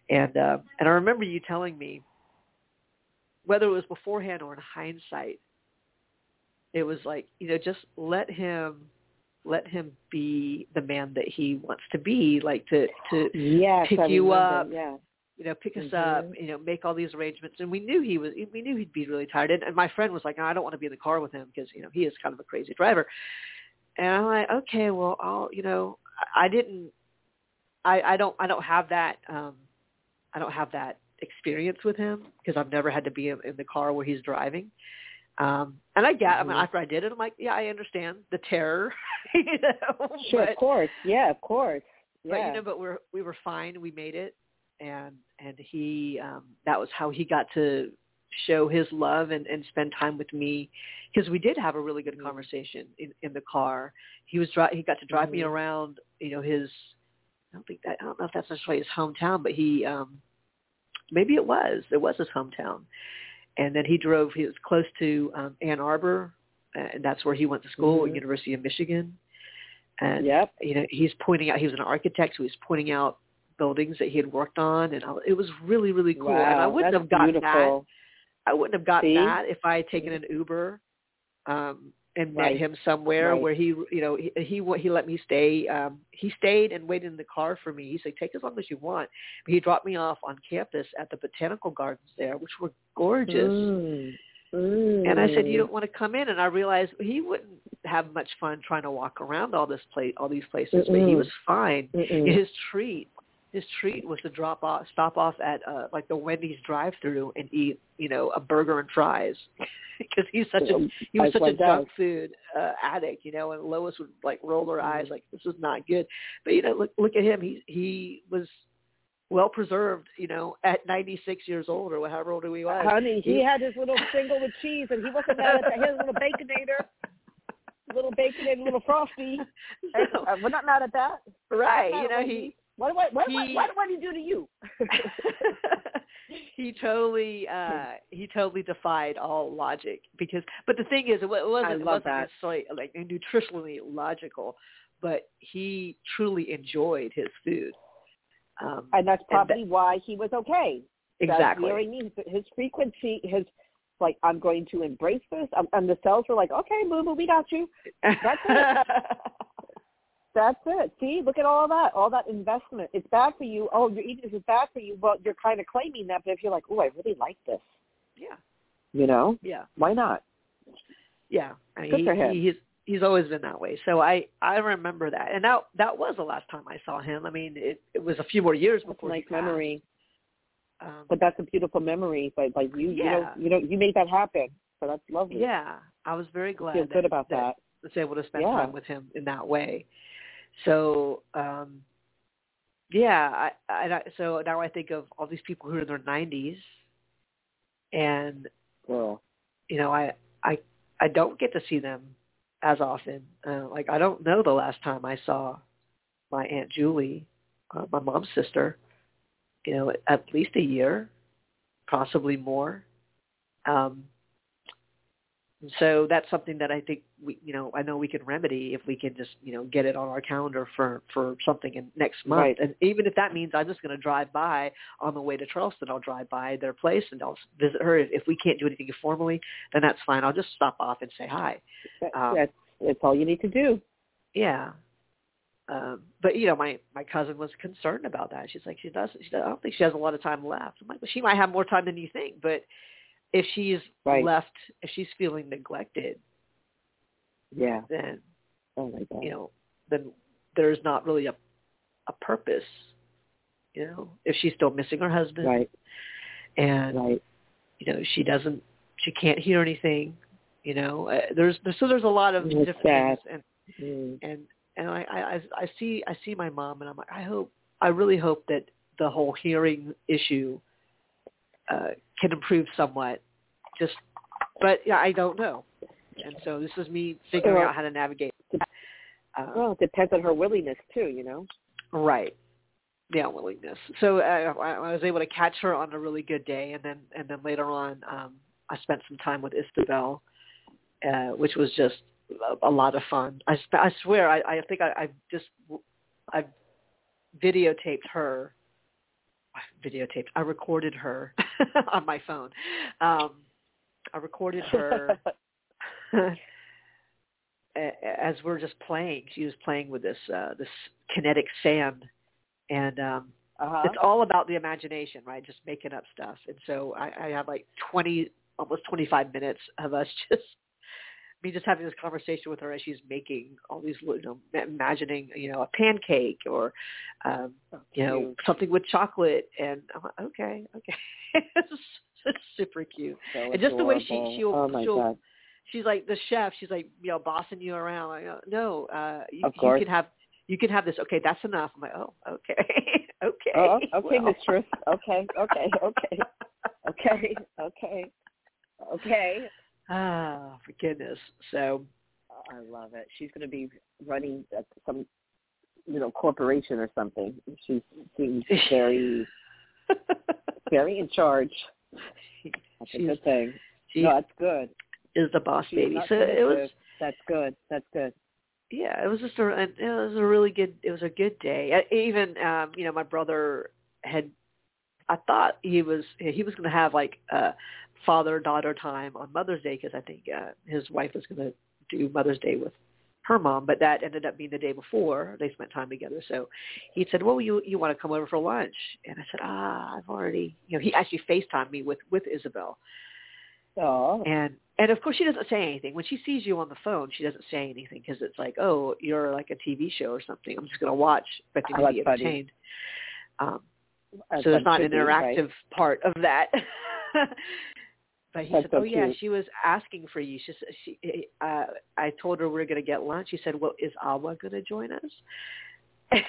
and uh, and I remember you telling me, whether it was beforehand or in hindsight, it was like, you know, just let him let him be the man that he wants to be, like to to yes, pick I you remember. up, yeah. you know, pick us mm-hmm. up, you know, make all these arrangements. And we knew he was, we knew he'd be really tired. And, and my friend was like, no, I don't want to be in the car with him because, you know, he is kind of a crazy driver. And I'm like, okay, well, I'll, you know, I, I didn't, I, I don't, I don't have that. Um, I don't have that experience with him because I've never had to be in, in the car where he's driving. Um, and I got, mm-hmm. I mean, after I did it, I'm like, yeah, I understand the terror. you know, Sure, but, of course. Yeah, of course. Yeah. But, you know, but we're, we were fine. We made it. And and he, um, that was how he got to show his love and, and spend time with me, because we did have a really good conversation in, in the car. He was dri- he got to drive mm-hmm. me around, you know, his, I don't think that, I don't know if that's necessarily his hometown, but he, um, maybe it was, it was his hometown. And then he drove, he was close to um, Ann Arbor, and that's where he went to school, mm-hmm. University of Michigan. And, yep. you know, he's pointing out, he was an architect, so he's pointing out buildings that he had worked on, and I, it was really, really cool. Wow, and I wouldn't have gotten beautiful. that. I wouldn't have gotten See? that if I had taken an Uber um, and right. met him somewhere right. where he, you know, he, he he let me stay. Um, he stayed and waited in the car for me. He said, "Take as long as you want." But he dropped me off on campus at the botanical gardens there, which were gorgeous. Mm. Mm. And I said, "You don't want to come in?" And I realized he wouldn't have much fun trying to walk around all this place, all these places, Mm-mm. but he was fine. Mm-mm. His treat. His treat was to drop off, stop off at uh, like the Wendy's drive-thru and eat, you know, a burger and fries, because he's such a he was such a junk food uh, addict, you know. And Lois would like roll her eyes, like this is not good. But you know, look look at him. He he was well preserved, you know, at ninety-six years old or whatever old he was. Honey, he, he had his little single with cheese, and he wasn't mad at that. He had his little baconator. little baconator, little frosty. So, uh, we're not mad at that, right? You know he. What, what, what, he, what, what, what did he do to you? he totally, uh, he totally defied all logic because. But the thing is, it wasn't, it wasn't necessarily like nutritionally logical, but he truly enjoyed his food, um, and that's probably and that, why he was okay. Exactly. That's what I mean. His frequency, his like, I'm going to embrace this, I'm, and the cells were like, okay, boo boo, we got you. That's it. That's it. See, look at all that, all that investment. It's bad for you. Oh, you're eating this is bad for you. Well, you're kind of claiming that, but if you're like, oh, I really like this. Yeah. You know? Yeah. Why not? Yeah. I mean, Good he, for him. He, he's, he's always been that way. So I, I remember that. And that, that was the last time I saw him. I mean, it, it was a few more years before that's he nice memory. Um, but that's a beautiful memory. Like, like you, yeah. you know, you know, you made that happen. So that's lovely. Yeah. I was very glad. I feel that, good about that. That's able to spend yeah. time with him in that way. So, um, yeah, I, I, so now I think of all these people who are in their nineties, and, well, you know, I, I, I don't get to see them as often. Uh, like, I don't know the last time I saw my Aunt Julie, uh, my mom's sister, you know, at least a year, possibly more. Um, So that's something that I think we, you know, I know we can remedy if we can just, you know, get it on our calendar for, for something in next month. Right. And even if that means I'm just going to drive by on the way to Charleston, I'll drive by their place and I'll visit her. If we can't do anything formally, then that's fine. I'll just stop off and say hi. That, um, that's, that's all you need to do. Yeah. Um, but, you know, my, my cousin was concerned about that. She's like, she doesn't, she doesn't, I don't think she has a lot of time left. I'm like, well, she might have more time than you think, but if she's right. left, if she's feeling neglected, yeah, then, oh my God. you know, then there's not really a, a purpose, you know, if she's still missing her husband right. and, right. you know, she doesn't, she can't hear anything, you know, uh, there's, there's, so there's a lot of different things and, mm. and, And I, I, I see I see my mom, and I'm like, I hope, I really hope that the whole hearing issue uh, can improve somewhat. Just, but yeah, I don't know. And so this is me figuring well, out how to navigate. Um, well, it depends on her willingness too, you know. Right. Yeah, willingness. So uh, I, I was able to catch her on a really good day, and then and then later on, um, I spent some time with Isabel, uh, which was just. a lot of fun. I, I swear, I, I think I, I just, I videotaped her, I videotaped, I recorded her on my phone. Um, I recorded her as we're just playing. She was playing with this, uh, this kinetic sand, and um, uh-huh. it's all about the imagination, right? Just making up stuff. And so I, I had like twenty, almost twenty-five minutes of us just me just having this conversation with her as she's making all these, you know, imagining, you know, a pancake or, um, you know, something with chocolate. And I'm like, okay, okay. It's super cute. So and just adorable. The way she, she'll, oh my she'll God. She's like the chef. She's like, you know, bossing you around. Like, no, uh, you, of course. you can have, you can have this. Okay. That's enough. I'm like, oh, okay. okay. Oh, okay. Well. Mistress. Okay. Okay. Okay. okay. Okay. Okay. Ah, for goodness. So I love it. She's going to be running some, you know, corporation or something. She seems very, very in charge. That's she's, a good thing. She no, that's good. Is the boss she's baby. So it was. That's good. That's good. Yeah, it was just a. It was a really good. It was a good day. I, even um, you know, my brother had. I thought he was he was going to have like uh, father-daughter time on Mother's Day because I think uh, his wife was going to do Mother's Day with her mom, but that ended up being the day before they spent time together. So he said, "Well, you you want to come over for lunch?" And I said, "Ah, I've already," you know, he actually FaceTimed me with with Isabel. Oh. And and of course she doesn't say anything when she sees you on the phone. She doesn't say anything because it's like, "Oh, you're like a T V show or something. I'm just going to watch," but to be entertained. Um, That's so there's not an interactive be, right? part of that. But he That's said, so "Oh yeah, cute. She was asking for you." She, she uh, I told her we we're going to get lunch. She said, "Well, is Awa going to join us?"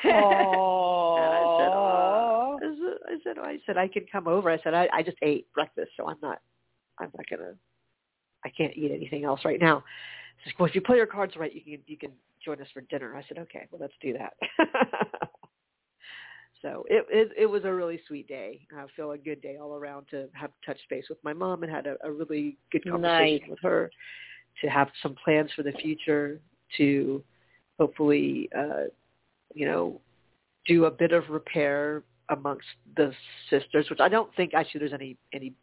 Oh. And I said, "Oh," I said, "I said I can come over." I said, "I, I just ate breakfast, so I'm not, I'm not gonna, I can't eat anything else right now." She's like, "Well, if you play your cards right, you can you can join us for dinner." I said, "Okay, well, let's do that." So it, it it was a really sweet day. I feel a good day all around to have touched base with my mom and had a, a really good conversation nice. With her, to have some plans for the future, to hopefully, uh, you know, do a bit of repair amongst the sisters, which I don't think actually there's any, any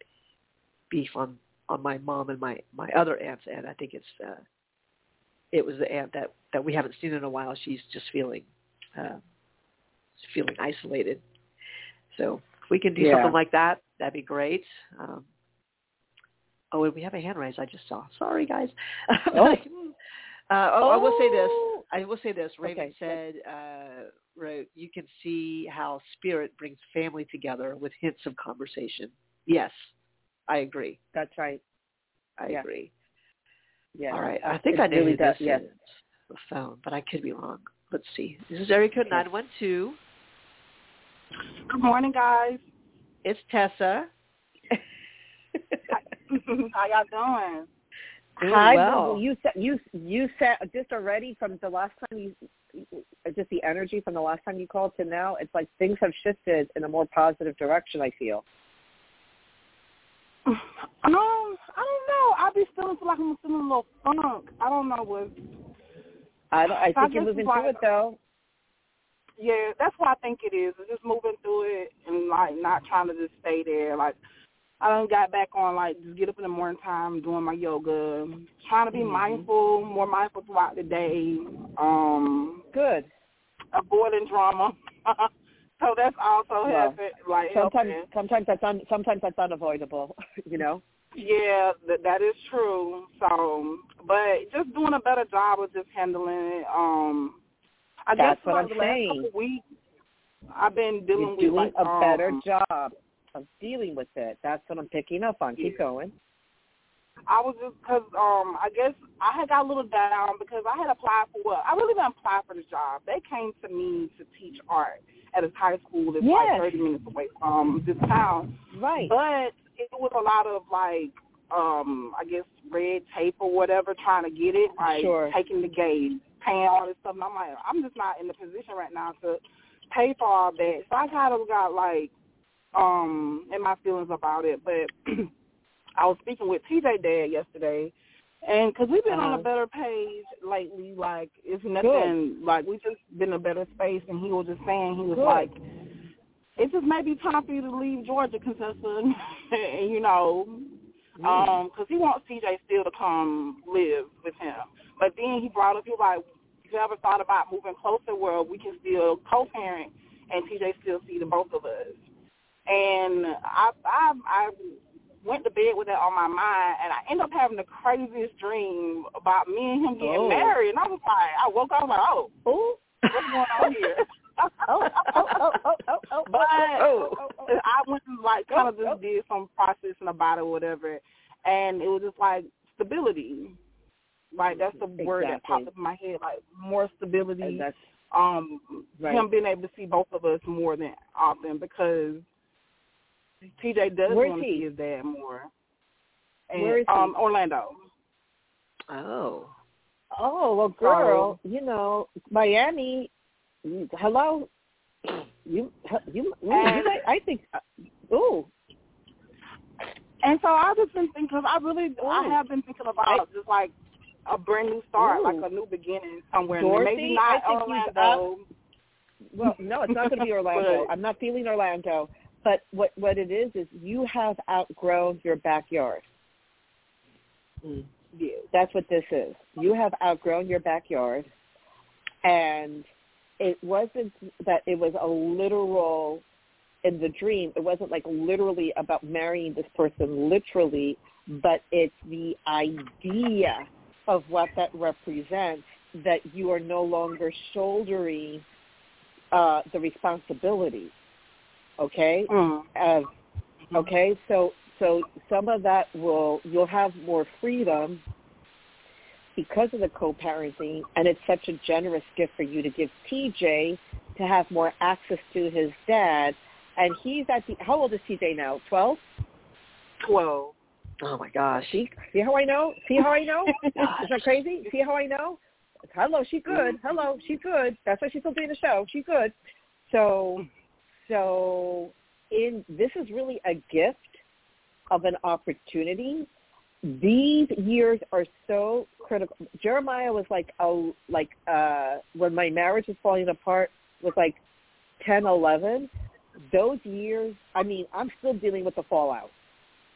beef on, on my mom and my, my other aunt's aunt. I think it's uh, it was the aunt that, that we haven't seen in a while. She's just feeling uh, – feeling isolated. So if we can do yeah. something like that, that'd be great. Um, oh, and we have a hand raise I just saw. Sorry, guys. Oh. uh, oh, oh, I will say this. I will say this. Raven okay. said, uh, wrote, "You can see how spirit brings family together with hints of conversation." Yes, I agree. That's right. I yeah. agree. Yeah. All right. I think it I knew really this does, yes. the phone, but I could be wrong. Let's see. This is Erica nine one two. Good morning, guys. It's Tessa. How y'all doing? Doing Hi, well. Google. You said you you said just already from the last time you just the energy from the last time you called to now. It's like things have shifted in a more positive direction. I feel. Um, I don't know. I be feeling like I'm feeling a little funk. I don't know what. I, don't, I think I you're moving like, through it, though. Yeah, that's what I think it is. It's just moving through it and, like, not trying to just stay there. Like, I done got back on, like, just get up in the morning time, doing my yoga, trying to be mm-hmm. mindful, more mindful throughout the day. Um, Good. avoiding drama. So that's also well, happened. Like sometimes, helping. sometimes that's un, sometimes that's unavoidable. You know. Yeah, th- that is true. So, but just doing a better job of just handling it. Um, I that's guess what I'm the saying. Last couple weeks, I've been dealing You're with doing like, a um, better job of dealing with it. That's what I'm picking up on. Yeah. Keep going. I was just because um, I guess I had got a little down because I had applied for what? I really didn't apply for the job. They came to me to teach art at this high school that's yes. like thirty minutes away from this town. Right. But it was a lot of, like, um, I guess red tape or whatever trying to get it, like sure. taking the gauge, paying all this stuff. And I'm like, I'm just not in the position right now to pay for all that. So I kind of got, like, um, in my feelings about it. But I was speaking with T J Dad yesterday, and because we've been uh-huh. on a better page lately, like, it's nothing, Good. like, we've just been in a better space, and he was just saying, he was Good. like, it just may be time for you to leave Georgia, Contessa, and, you know, because um, he wants T J still to come live with him. But then he brought up, he was like, you ever thought about moving closer where we can still co-parent and T J still see the both of us? And I, I, I went to bed with that on my mind, and I ended up having the craziest dream about me and him getting oh. married. And I was like, I woke up, I was like, oh, ooh, what's going on here? oh, oh, oh, oh, oh, oh, but oh, oh, oh. I went and, like, kind of just oh. did some processing about it or whatever, and it was just, like, stability. Like, that's the exactly. word that popped up in my head, like, more stability, um, right. him being able to see both of us more than often because T J does want to see his dad more. And, Where is he? Um, Orlando. Oh. Oh, well, girl, oh. you know, Miami... Hello, you, you, you and, I think, ooh. And so I've just been thinking, I really, ooh. I have been thinking about I, just like a brand new start, ooh. like a new beginning somewhere. Dorothy, maybe not I Orlando. Well, no, it's not going to be Orlando. I'm not feeling Orlando. But what, what it is, is you have outgrown your backyard. Mm. Yeah. That's what this is. You have outgrown your backyard. And it wasn't that it was a literal, in the dream, it wasn't like literally about marrying this person literally, but it's the idea of what that represents, that you are no longer shouldering uh, the responsibility, okay? Mm. Uh, okay, so so some of that will, you'll have more freedom because of the co-parenting, and it's such a generous gift for you to give T J to have more access to his dad. And he's at the, how old is T J now? twelve? twelve. Oh my gosh. She, see how I know? See how I know? Is that crazy? See how I know? Hello, she good. Hello, she good. That's why she's still doing the show. She good. So, so in, this is really a gift of an opportunity. These years are so critical. Jeremiah was like, oh, like uh, when my marriage was falling apart, was like ten, eleven. Those years, I mean, I'm still dealing with the fallout,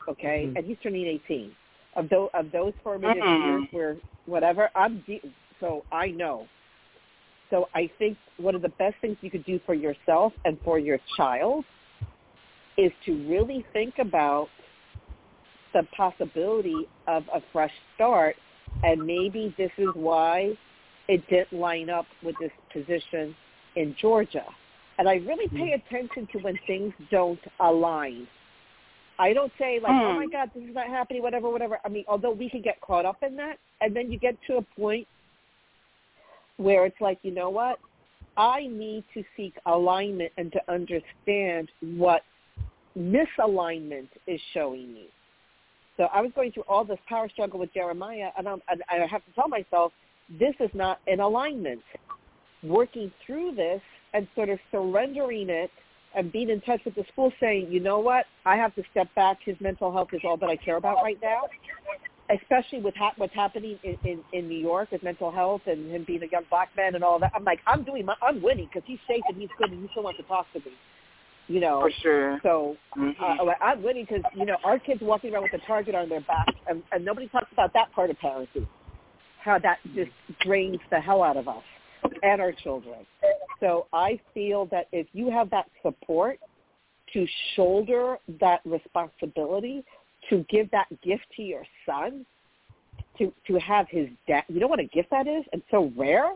okay? Mm-hmm. And he's turning eighteen. Of, th- of those formative uh-uh. years where whatever, I'm de- so I know. So I think one of the best things you could do for yourself and for your child is to really think about the possibility of a fresh start, and maybe this is why it didn't line up with this position in Georgia. And I really pay attention to when things don't align. I don't say, like, mm. oh, my God, this is not happening, whatever, whatever. I mean, although we can get caught up in that, and then you get to a point where it's like, you know what? I need to seek alignment and to understand what misalignment is showing me. So I was going through all this power struggle with Jeremiah, and, I'm, and I have to tell myself, this is not in alignment. Working through this and sort of surrendering it and being in touch with the school saying, you know what, I have to step back. His mental health is all that I care about right now, especially with ha- what's happening in, in, in New York with mental health and him being a young black man and all that. I'm like, I'm doing my, I'm winning because he's safe and he's good and he still wants to talk to me. You know, for sure. So mm-hmm. uh, I'm winning because, you know, our kids walking around with a target on their back, and, and nobody talks about that part of parenting, how that just drains the hell out of us. and our children. So I feel that if you have that support to shoulder that responsibility, to give that gift to your son, to, to have his dad, you know what a gift that is? And so rare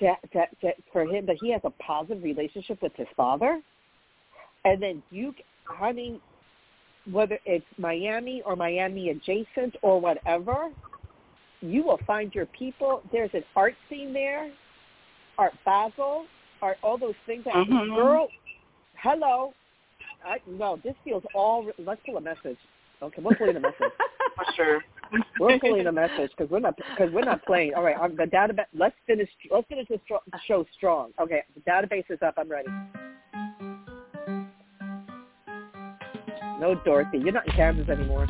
to, to, to, for him that he has a positive relationship with his father. And then you, honey, whether it's Miami or Miami adjacent or whatever, you will find your people. There's an art scene there, Art Basel, art, all those things. That mm-hmm. Girl, hello. I, no, this feels all – let's pull a message. Okay, we're pulling a message. For sure. We're pulling a message because we're not because we're not playing. All right, I'm, the database. Let's finish. Let's finish this show strong. Okay, the database is up. I'm ready. No, Dorothy, you're not in Kansas anymore.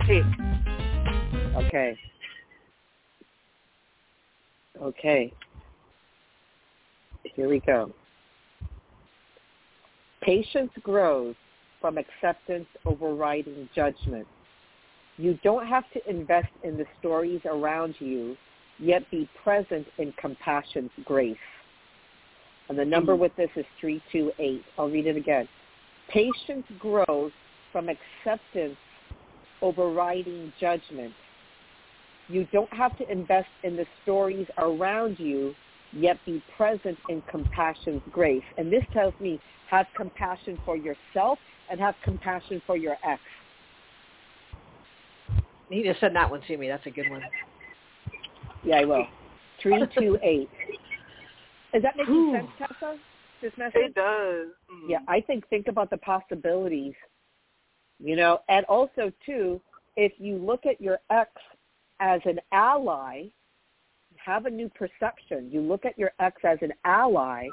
Hey. Okay. Okay. Here we go. Patience grows from acceptance overriding judgment. You don't have to invest in the stories around you, yet be present in compassion's grace. And the number with this is three two eight. I'll read it again. Patience grows from acceptance overriding judgment. You don't have to invest in the stories around you, yet be present in compassion's grace. And this tells me have compassion for yourself and have compassion for your ex. He just said that one to me. That's a good one. Yeah, I will. three two eight. Is that making Ooh. sense, Tessa? This message? It does. Mm. Yeah, I think think about the possibilities, you know. And also, too, if you look at your ex as an ally, have a new perception. You look at your ex as an ally,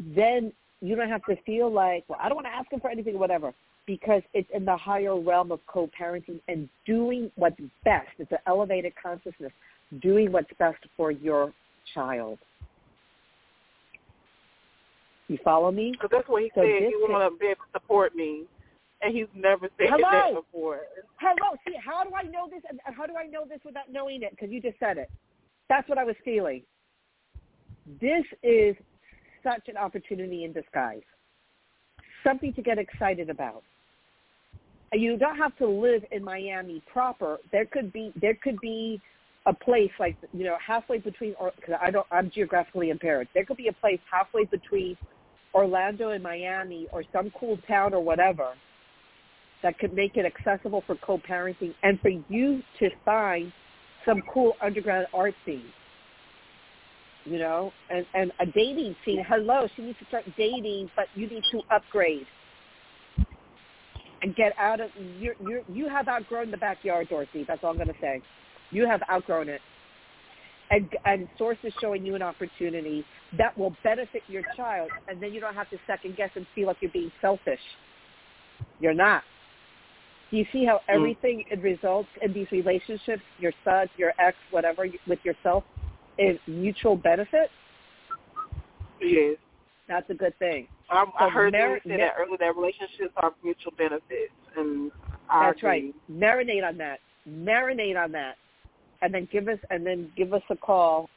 then you don't have to feel like, well, I don't want to ask him for anything, whatever, because it's in the higher realm of co-parenting and doing what's best. It's an elevated consciousness, doing what's best for your child. You follow me? Because that's what he so said. You want to be able to support me, and he's never said Hello. that before. Hello. See, how do I know this? And how do I know this without knowing it? Because you just said it. That's what I was feeling. This is such an opportunity in disguise. Something to get excited about. You don't have to live in Miami proper. There could be. There could be. A place like, you know, halfway between, because I don't, I'm geographically impaired. There could be a place halfway between Orlando and Miami or some cool town or whatever that could make it accessible for co-parenting and for you to find some cool underground art scene, you know, and, and a dating scene. Hello, she needs to start dating, but you need to upgrade and get out of, you're, you're, you have outgrown the backyard, Dorothy. That's all I'm going to say. You have outgrown it. And, and source is showing you an opportunity that will benefit your child, and then you don't have to second guess and feel like you're being selfish. You're not. Do you see how everything mm. it results in these relationships, your son, your ex, whatever, with yourself, is mutual benefit? Yes. That's a good thing. I, so I heard mar- you say that earlier, that relationships are mutual benefits. And that's right. Marinate on that. Marinate on that. And then give us, and then give us a call,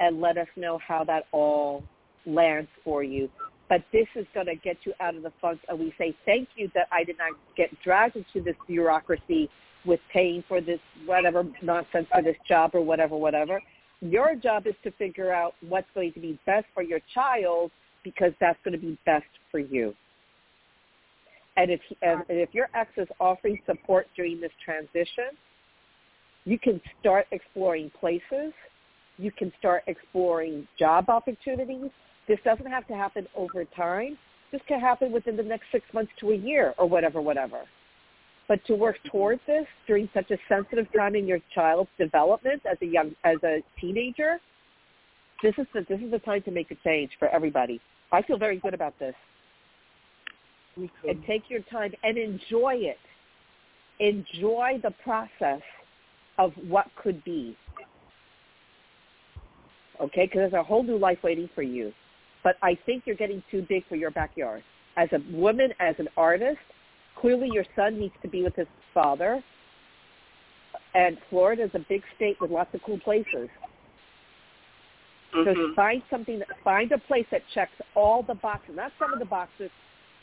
and let us know how that all lands for you. But this is going to get you out of the funk, and we say thank you that I did not get dragged into this bureaucracy with paying for this whatever nonsense for this job or whatever, whatever. Your job is to figure out what's going to be best for your child because that's going to be best for you. And if and if your ex is offering support during this transition, you can start exploring places. You can start exploring job opportunities. This doesn't have to happen over time. This can happen within the next six months to a year or whatever, whatever. But to work towards this during such a sensitive time in your child's development as a young as a teenager, this is the, this is the time to make a change for everybody. I feel very good about this. And take your time and enjoy it. Enjoy the process of what could be. Okay? Because there's a whole new life waiting for you. But I think you're getting too big for your backyard. As a woman, as an artist, clearly your son needs to be with his father, and Florida's a big state with lots of cool places. Mm-hmm. So find something, find a place that checks all the boxes, not some of the boxes,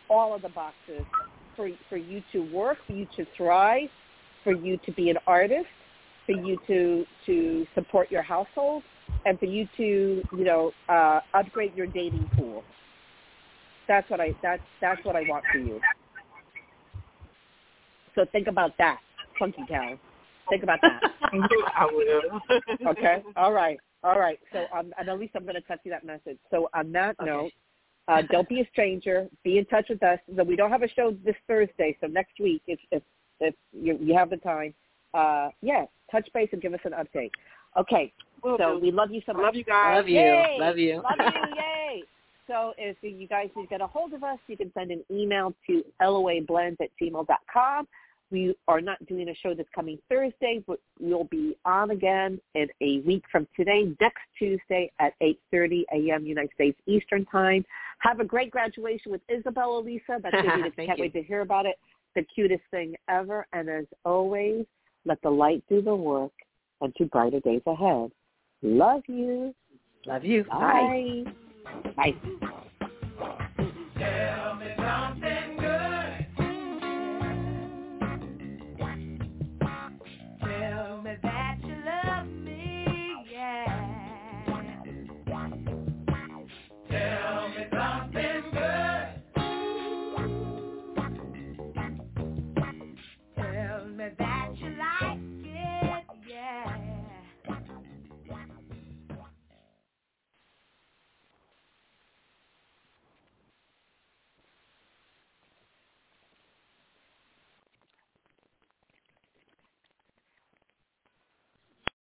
all of the boxes, for for you to work, for you to thrive, for you to be an artist, for you to to support your household, and for you to you know uh, upgrade your dating pool. That's what I that's that's what I want for you. So think about that, Funky Cow. Think about that. I will. Okay. All right. All right. So, um, and at least I'm going to touch you that message. So on that okay. note, uh, don't be a stranger. Be in touch with us. We don't have a show this Thursday, so next week, if if, if you, you have the time, uh, yeah, touch base and give us an update. Okay. Well, so we love you so much. Love you guys. Love you. Yay. Love you. Love you. Yay. So if you guys need to get a hold of us, you can send an email to L O A blend at gmail dot com. We are not doing a show this coming Thursday, but we'll be on again in a week from today, next Tuesday at eight thirty a.m. United States Eastern Time. Have a great graduation with Isabel, Elisa. That's going to be can't you. wait to hear about it. The cutest thing ever. And as always, let the light do the work and to brighter days ahead. Love you. Love you. Bye. Bye. Tell me something good. Tell me that you love me, yeah. Tell me something good. Tell me that you like it, yeah.